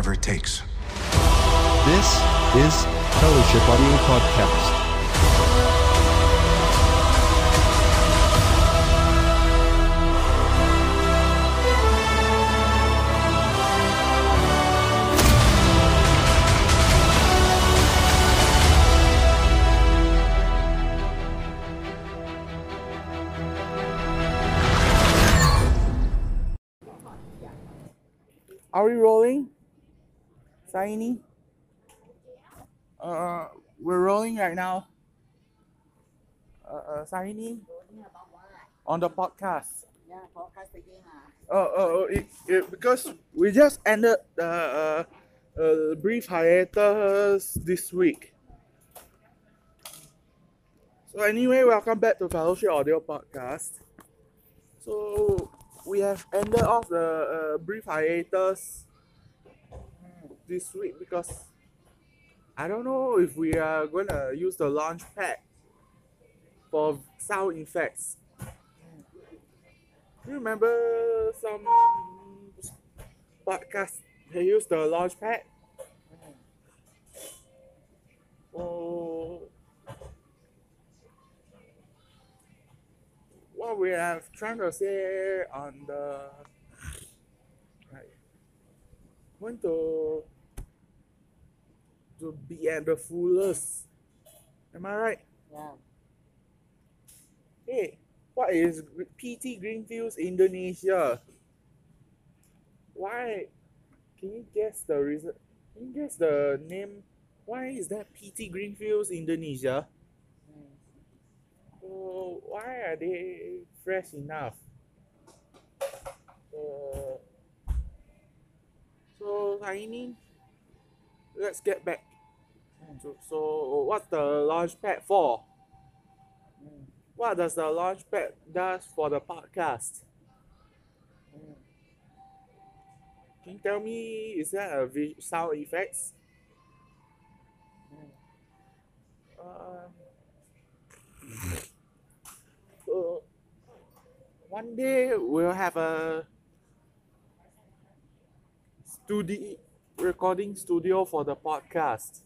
whatever it takes. This is Fellowship Audio Podcast. Are we rolling, Saini? We're rolling right now. Saini, on the podcast. Yeah, podcast again. Because we just ended the brief hiatus this week. So anyway, welcome back to Fellowship Audio Podcast. So we have ended off the brief hiatus this week because I don't know if we are going to use the launch pad for sound effects. You remember some podcasts they use the launch pad? Oh, what we are trying to say on the want to be at the fullest. Am I right? Yeah. Hey, what is PT Greenfields Indonesia? Why? Can you guess the reason? Can you guess the name? Why is that PT Greenfields Indonesia? So why are they fresh enough? So Saini, let's get back. So what's the launch pad for? What does the launch pad does for the podcast? Can you tell me? Is that a sound effects? So one day we'll have a studio, recording studio for the podcast.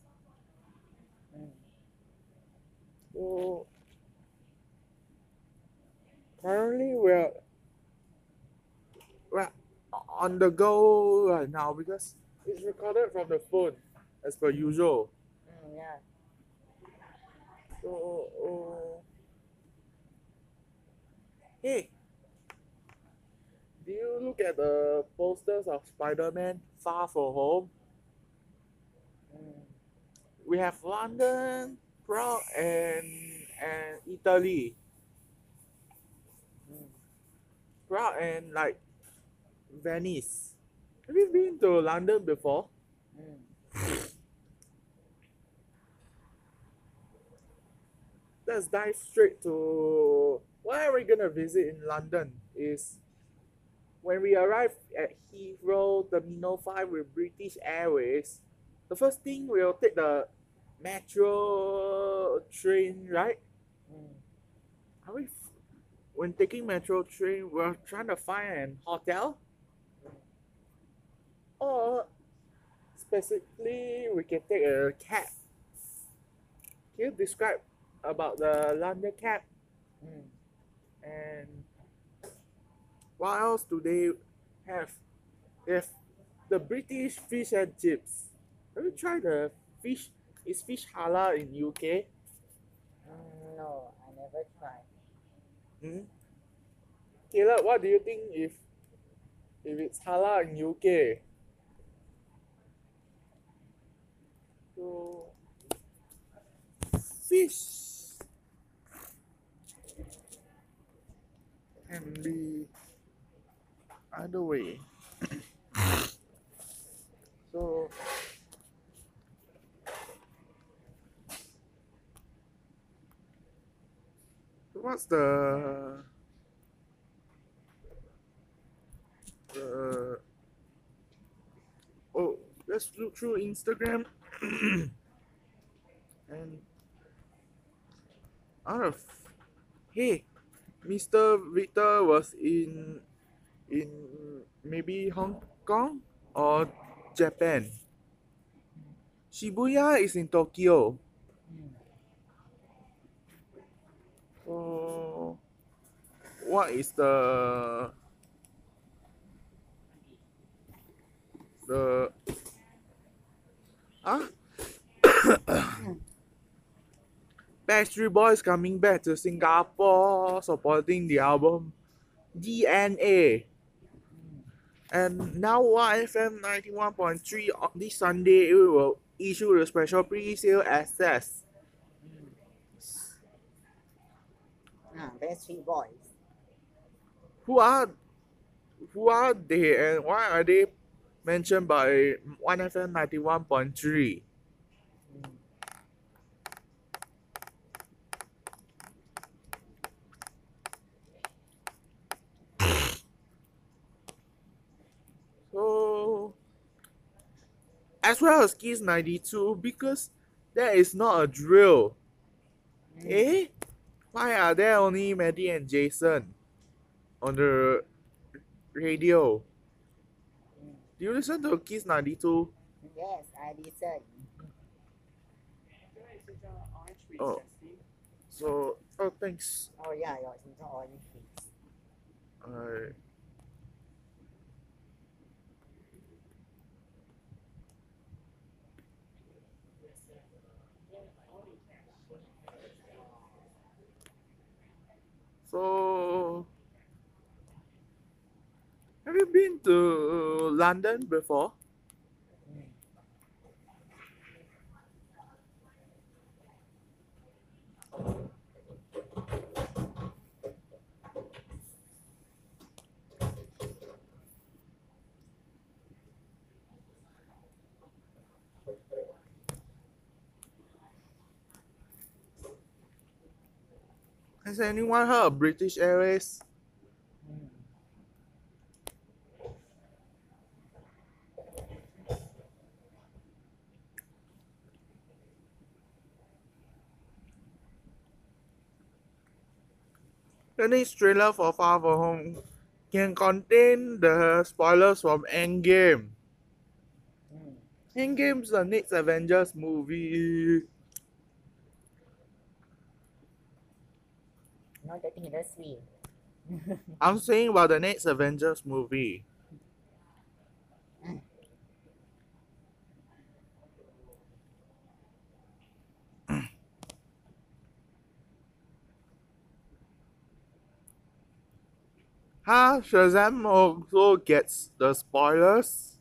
So currently we're on the go right now because it's recorded from the phone as per usual. Yeah. So hey, do you look at the posters of Spider-Man Far From Home? We have London, Prague, and Italy. Prague and like Venice. Have you been to London before? Let's dive straight to where we're going to visit in London is when we arrive at Heathrow Terminal 5 with British Airways, the first thing we'll take the metro train, right? Are we, when taking metro train, we're trying to find an hotel? Or specifically, we can take a cab. Can you describe about the London cab? And what else do they have? If the British fish and chips, have you tried the fish? Is fish halal in UK? No, I never tried. Caleb, what do you think if it's halal in UK? So fish can be either way. So what's the oh, let's look through Instagram. And out of hey, Mr. Victor was in maybe Hong Kong or Japan. Shibuya is in Tokyo. What is the Beastie Boys coming back to Singapore, supporting the album DNA. And now YFM 91.3 on this Sunday, we will issue the special pre-sale access. Beastie Boys. Who are they and why are they mentioned by 1FM 91.3? So, as well as Kiss 92, because that is not a drill. Why are there only Maddie and Jason on the radio? Do you listen to Kiss 92? Yes, I listen. Oh, so thanks. Oh yeah, your orange piece. Alright. So, have you been to London before? Has anyone heard of British Airways? The next trailer for Far From Home can contain the spoilers from Endgame. Endgame's the next Avengers movie. Not getting it this way. I'm saying about the next Avengers movie. Shazam also gets the spoilers.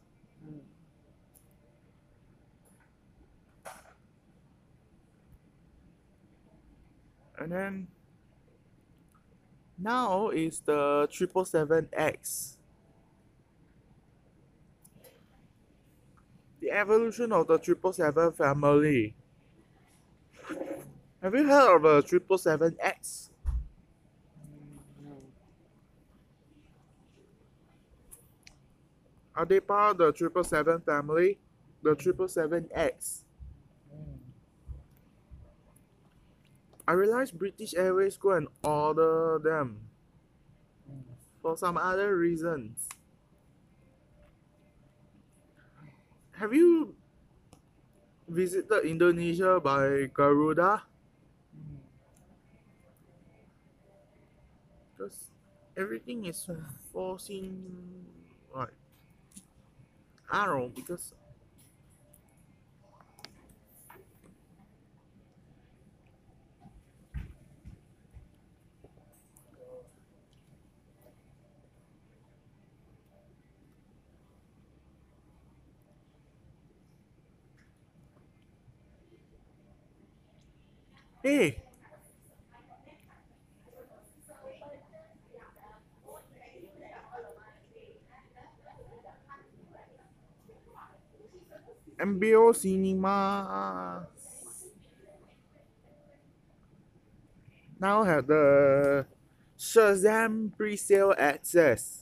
And then now is the 777X. The evolution of the 777 family. Have you heard of the 777X? Are they part of the 777 family? The 777X. I realized British Airways go and order them for some other reasons. Have you visited Indonesia by Garuda? Because everything is forcing, right? I don't know, because MBO cinema now have the Shazam pre-sale access.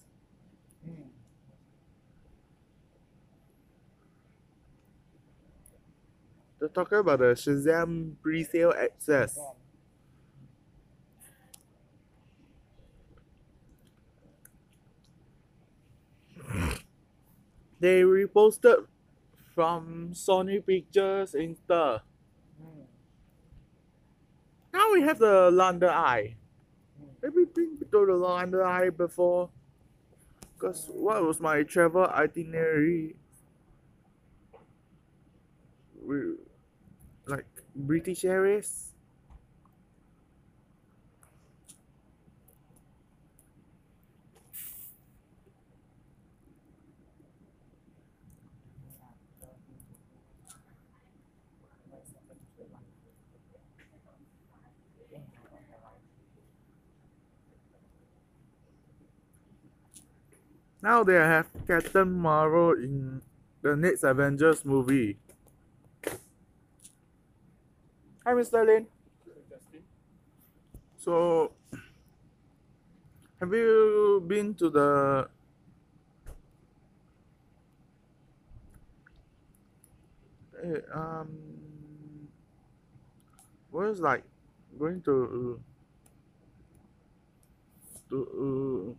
They're talking about the Shazam pre-sale access. They reposted from Sony Pictures Insta. Now we have the London Eye. Have you been to the London Eye before? Because what was my travel itinerary? Like British Airways. Now they have Captain Marvel in the next Avengers movie. Hi, Mr. Lin. So, have you been to the what is like going to do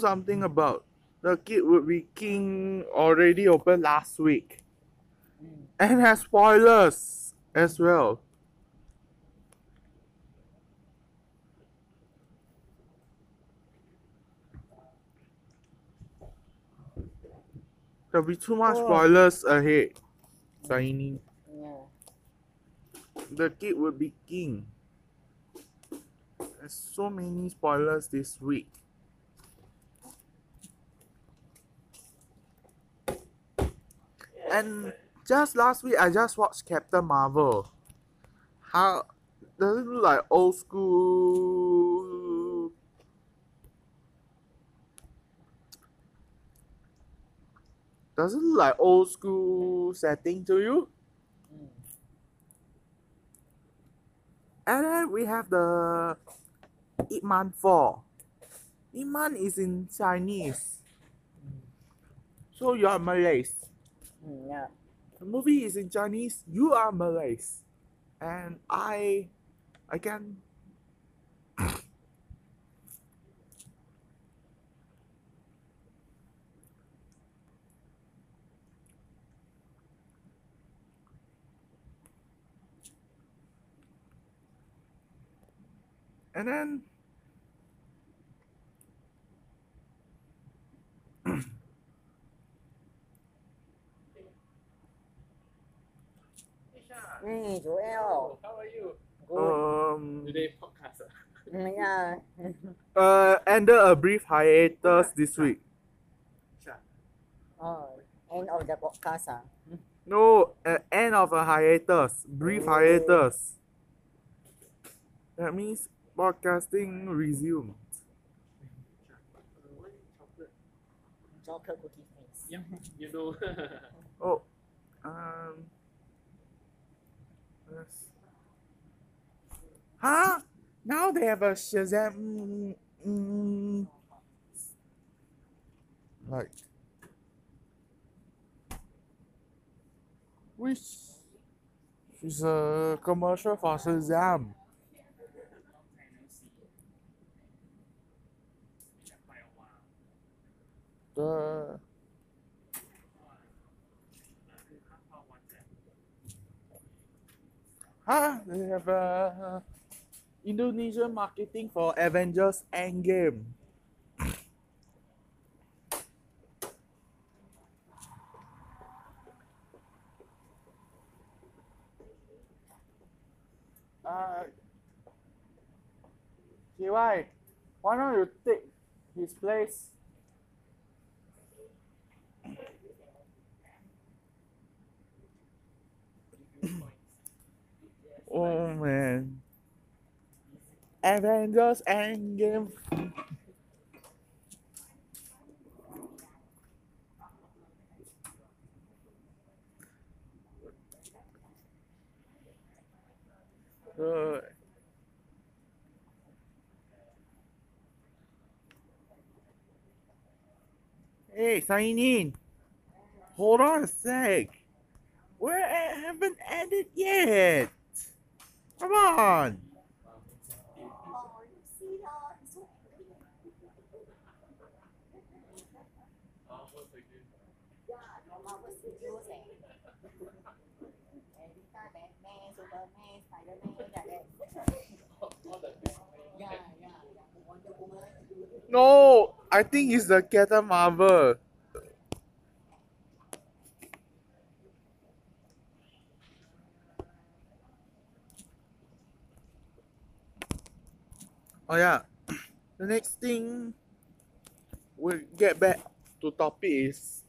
something about the Kid Would Be King already opened last week and has spoilers as well. There'll be too much spoilers ahead. Tiny. The Kid Would Be King. There's so many spoilers this week. And just last week, I just watched Captain Marvel. How does it look like old school? Does it look like old school setting to you? And then we have the Ip Man 4. Ip Man is in Chinese, so you are Malays. Yeah. The movie is in Chinese, you are Malays. And I can and then well. How are you? Good. Today podcast. Yeah. Ended a brief hiatus this week. Oh, end of the podcast. No, end of a hiatus. Brief hiatus. That means podcasting resumed. Chocolate cookie face. Yeah, you know. Oh, huh? Now they have a Shazam like which is a commercial for Shazam. The they have a Indonesian marketing for Avengers Endgame. KY, why don't you take his place? Oh man, Avengers Endgame. Hey, sign in. Hold on a sec. We haven't ended yet. Come on! what was the news Every time Batman, Superman, Spider-Man, yeah. Wonder Woman. No, I think it's the Captain Marvel. Oh yeah, the next thing we'll get back to topic is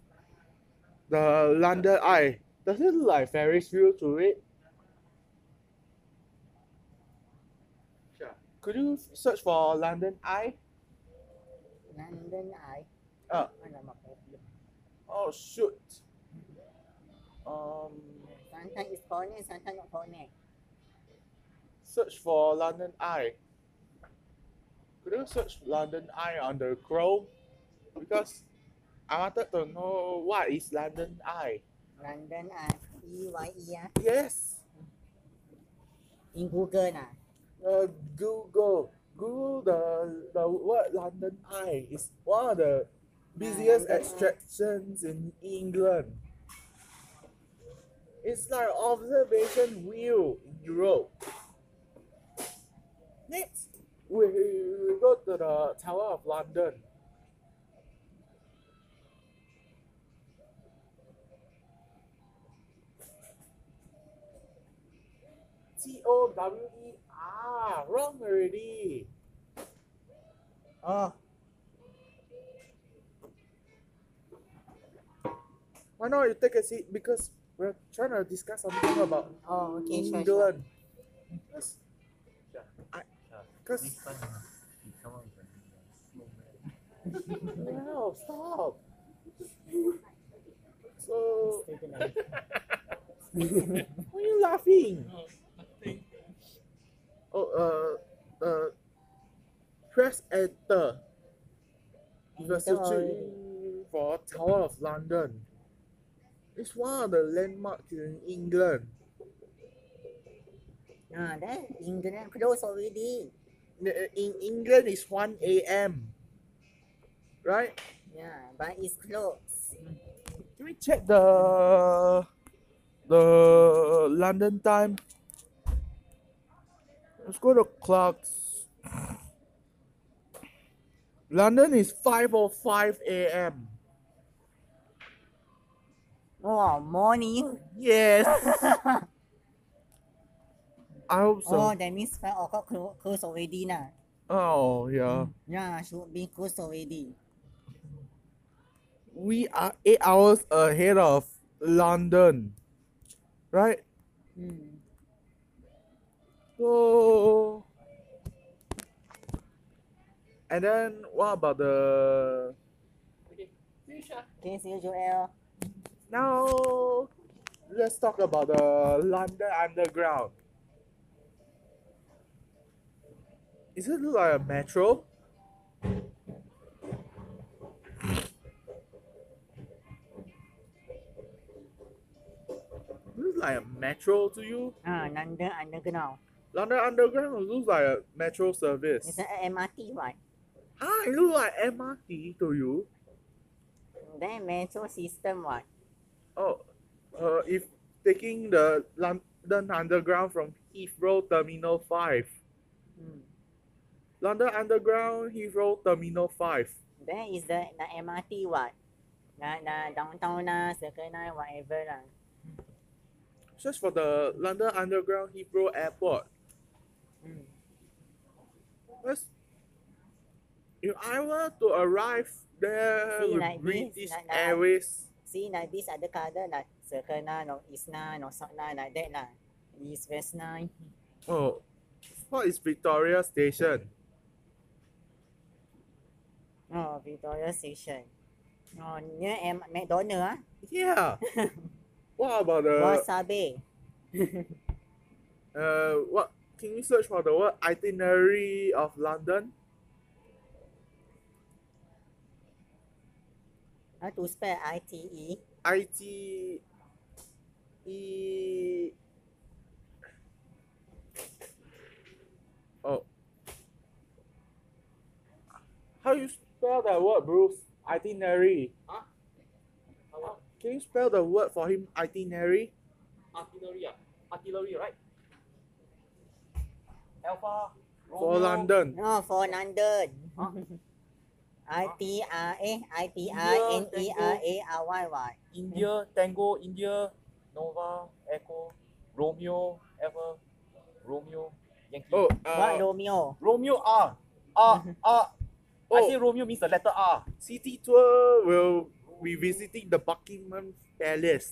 the London Eye. Does it look like Ferris wheel to it? Sure. Could you search for London Eye? London Eye? Oh shoot. Sometimes it's corner, sometimes not corner. Search for London Eye. Could you search London Eye on the Chrome? Because I wanted to know what is London Eye. London Eye, EYE ah? Yes. In Google nah. Google the word London Eye is one of the busiest attractions in England. It's like observation wheel in Europe. Next, we go to the Tower of London. TOWER, wrong already. Why not you take a seat? Because we're trying to discuss something about England. Because no, stop. So why are you laughing? Nothing. Press enter. You are searching for Tower of London. It's one of the landmarks in England. Ah, that England closed already. In England, it's 1 a.m. Right? Yeah, but it's closed. Can we check the London time? Let's go to clocks. London is 5:05 a.m. Oh, morning. Yes. I hope so. Oh, that means 5 o'clock close already now. Oh, yeah. Yeah, should be close already. We are 8 hours ahead of London. Right? Mm. So... And then, what about the... Okay, see you, Joel. Now, let's talk about the London Underground. Is it look like a metro? Looks like a metro to you? London Underground. London Underground looks like a metro service. It's an MRT, right? It looks like MRT to you? That metro system, right? If taking the London Underground from Heathrow Terminal 5. London Underground, Heathrow Terminal 5. That is the MRT what? The downtown, Circle 9, whatever. Search for the London Underground Heathrow Airport. If I were to arrive there with British Airways... See, like this other color, like Circle 9, or East 9, or South 9, like that. East, West 9. Oh, what is Victoria Station? Oh, Victoria Station. Oh, near McDonald's, huh? Yeah. What about the... Wasabi. What? Can you search for the word itinerary of London? How to spell I-T-E? I-T-E... Oh. How you spell that word, Bruce? Itinerary. Huh? Can Can you spell the word for him? Itinerary? Artillery, right? Alpha. For London. No, for London. Huh? ITRANERARYY. India, Tango, India, Nova, Echo, Romeo, Ever, Romeo, Yankee. Oh, what Romeo? Romeo R. Oh. I say Romeo means the letter R. City tour will be visiting the Buckingham Palace.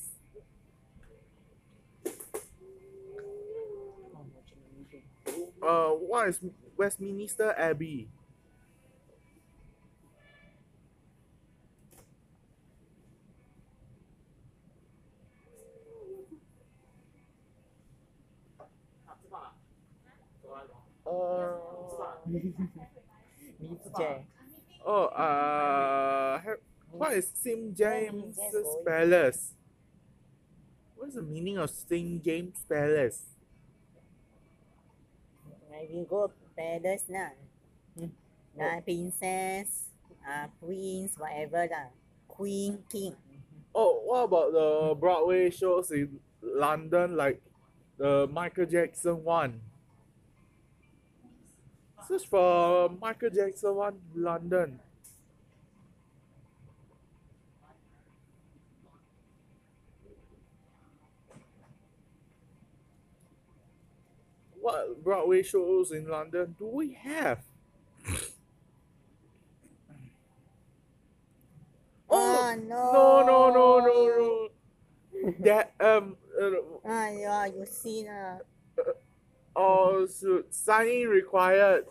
What is Westminster Abbey? What is St. James Palace? What is the meaning of St. James Palace? We go palace lah. Princess, prince, whatever lah. Queen, king. Oh, what about the Broadway shows in London, like the Michael Jackson one? Search for Michael Jackson one London. What Broadway shows in London do we have? No. That you see that. Signing required.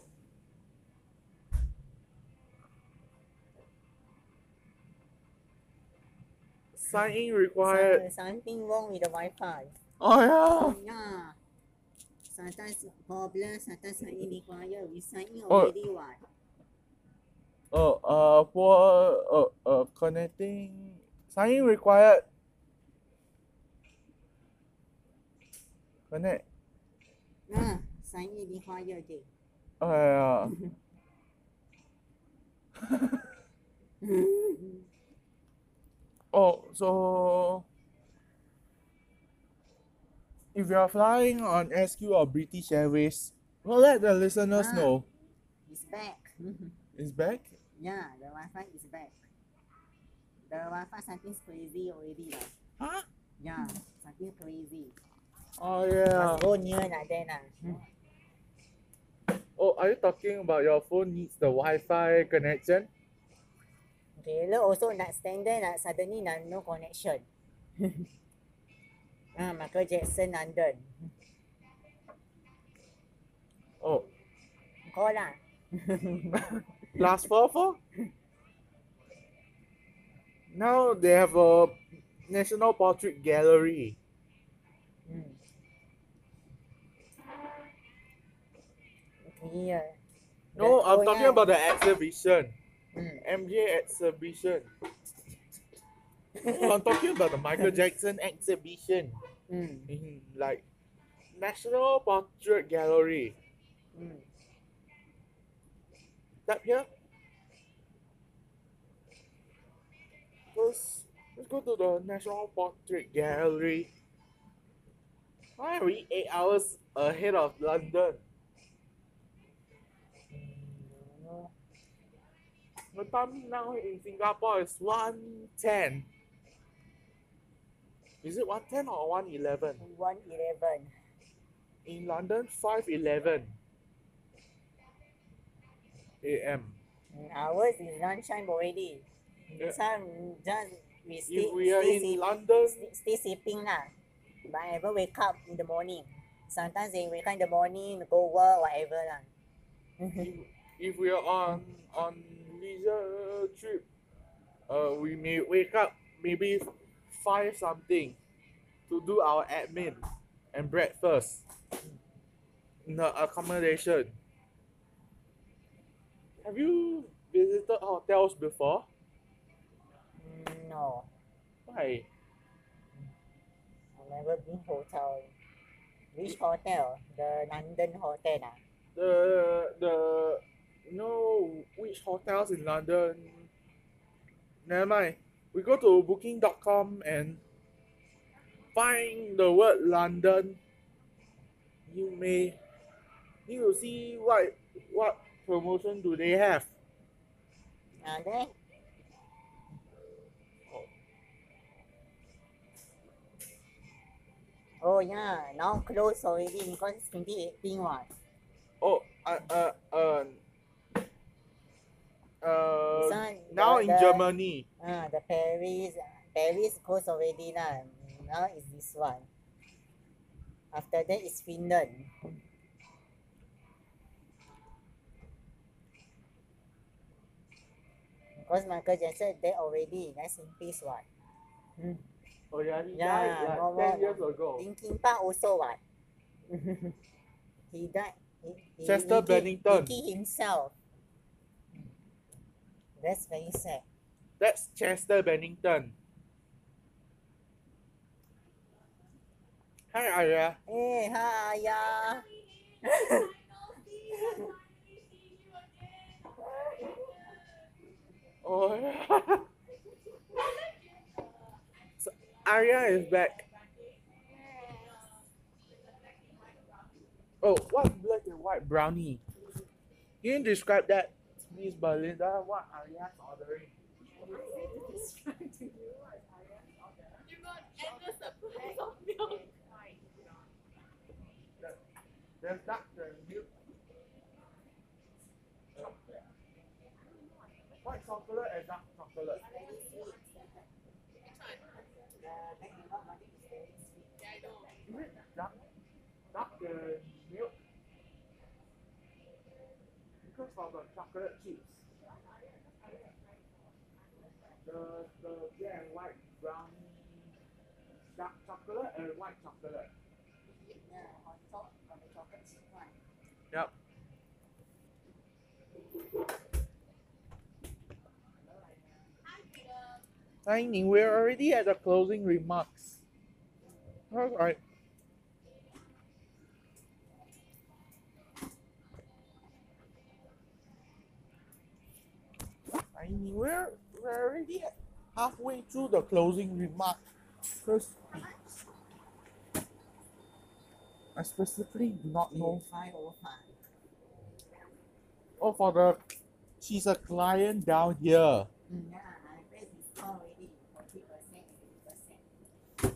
Signing required. Something wrong with the Wi-Fi. Oh yeah. Sometimes problem, sometimes signing required. We signing already what? For connecting. Signing required. Connect. Signing required. Oh yeah. So if you are flying on SQ or British Airways, well, let the listeners know. It's back. It's back? Yeah, the Wi-Fi is back. The Wi-Fi something's crazy already. Right? Huh? Yeah, something crazy. Oh, yeah. Go near like that. Oh, are you talking about your phone needs the Wi-Fi connection? Okay, look, also not stand there, suddenly no connection. Michael Jackson, London. Oh. Call lah. Last 4-4? Now they have a National Portrait Gallery. Yeah. No, I'm talking about the exhibition. MJ exhibition. I'm talking about the Michael Jackson exhibition. Like National Portrait Gallery. Tap here. Let's go to the National Portrait Gallery. Why are we 8 hours ahead of London? The time now in Singapore is 1:10. Is it 1:10 or 1:11? 1:11. In London, 5:11 a.m. Ours is lunchtime already. Yeah. Some just we are in London, still sleeping lah. But I ever wake up in the morning. Sometimes they wake up in the morning, go work, whatever lah. If we are on leisure trip, we may wake up maybe 5 something to do our admin and breakfast in the accommodation. Have you visited hotels before? No. Why? I've never been hotel. Which hotel? The London hotel. Which hotels in London? Never mind. we go to booking.com and find the word London, you may need to see what promotion do they have. Okay. Oh yeah, now closed already because it's 2018 one. Oh, now in Germany. The Paris closed already lah. Now is this one. After that is Finland. Because Michael Jackson dead already. That's in peace one. Oh yeah, he died like 10 years ago. Linkin Park also what? He died. Chester Bennington. He himself. That's very sad. That's Chester Bennington. Hi Aya. Hey, hi Aya. Oh yeah. Arya is back. Oh, what's black and white brownie? Can you describe that, Miss Belinda? What Arya's ordering? Describe to you what Arya's ordering. You're going to end the supply of milk. There's that milk. White chocolate and dark chocolate. Dark milk because of the chocolate chips. The black and white brownie, dark chocolate and white chocolate. Yeah, on top of the chocolate chip one. Yep. Signing, we're already at the closing remarks. Alright. I mean, we're already halfway through the closing remarks. First, I specifically do not know. 5:05. Oh, for the she's a client down here. Yeah, I pressed this already. 40%, 80%.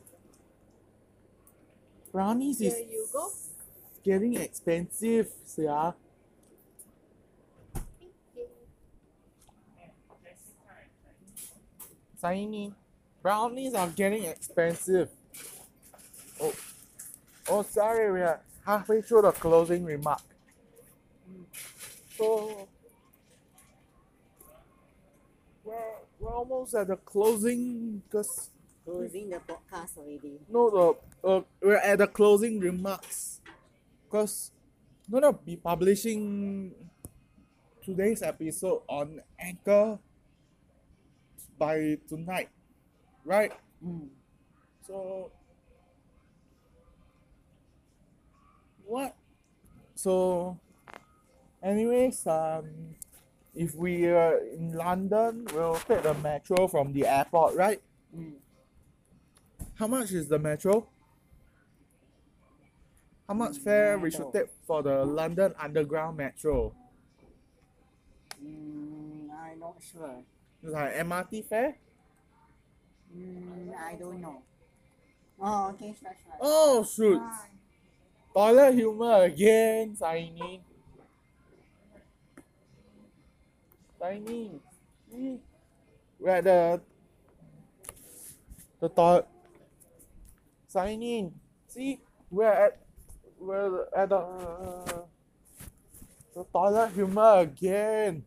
Brownies is getting expensive, yeah. Tiny brownies are getting expensive. Oh, sorry, we are halfway through the closing remark. So we're almost at the closing. Closing the podcast already. No, we're at the closing remarks. Because we're gonna be publishing today's episode on Anchor by tonight, right? So anyways, if we are in London, we'll take the metro from the airport, right? How much is the metro? How much fare we should take for the London Underground metro? I'm not sure. Like MRT fare? I don't know. Oh, okay, sure. Oh, shoot. Toilet humor again, Tiny. We're at the toilet. Tiny. See, we're at the toilet humor again.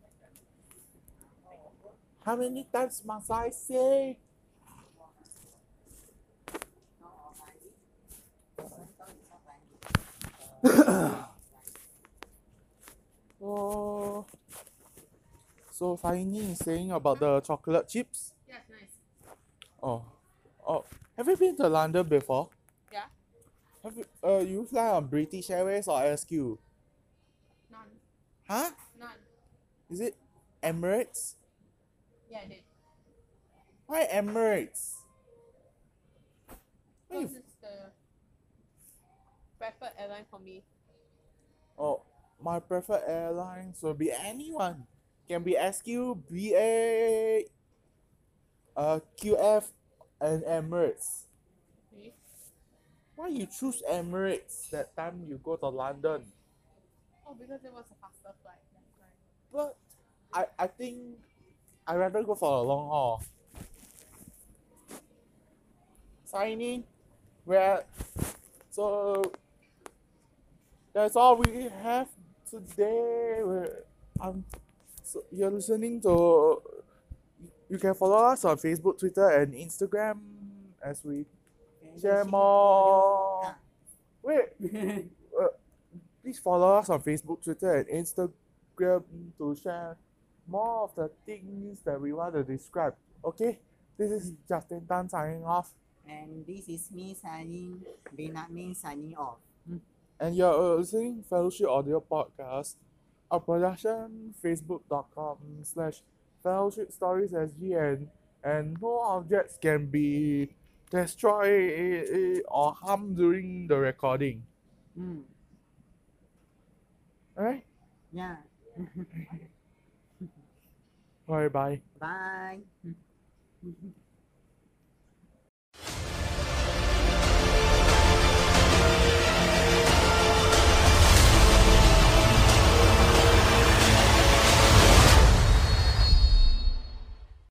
How many times must I say? So Saini is saying about the chocolate chips. Yeah, it's nice. Oh, have you been to London before? Yeah. Have you? You fly on British Airways or SQ? None. Huh? None. Is it Emirates? Yeah, I did. Why Emirates? Because it's the preferred airline for me. Oh, my preferred airlines will be anyone. Can be SQ, BA, QF, and Emirates. Okay. Why you choose Emirates that time you go to London? Oh, because it was a faster flight. That's right. But I think I'd rather go for a long haul. Signing, well, so that's all we have today. So you're listening to. You can follow us on Facebook, Twitter, and Instagram as we share more. Wait, please follow us on Facebook, Twitter, and Instagram to share more of the things that we want to describe. Okay, this is Justin Tan signing off. And this is me signing. Benami signing off. And you're listening Fellowship Audio Podcast. Our production, facebook.com/fellowshipstoriesSG, and no objects can be destroyed or harmed during the recording. Alright? Yeah. Alright, bye. Bye.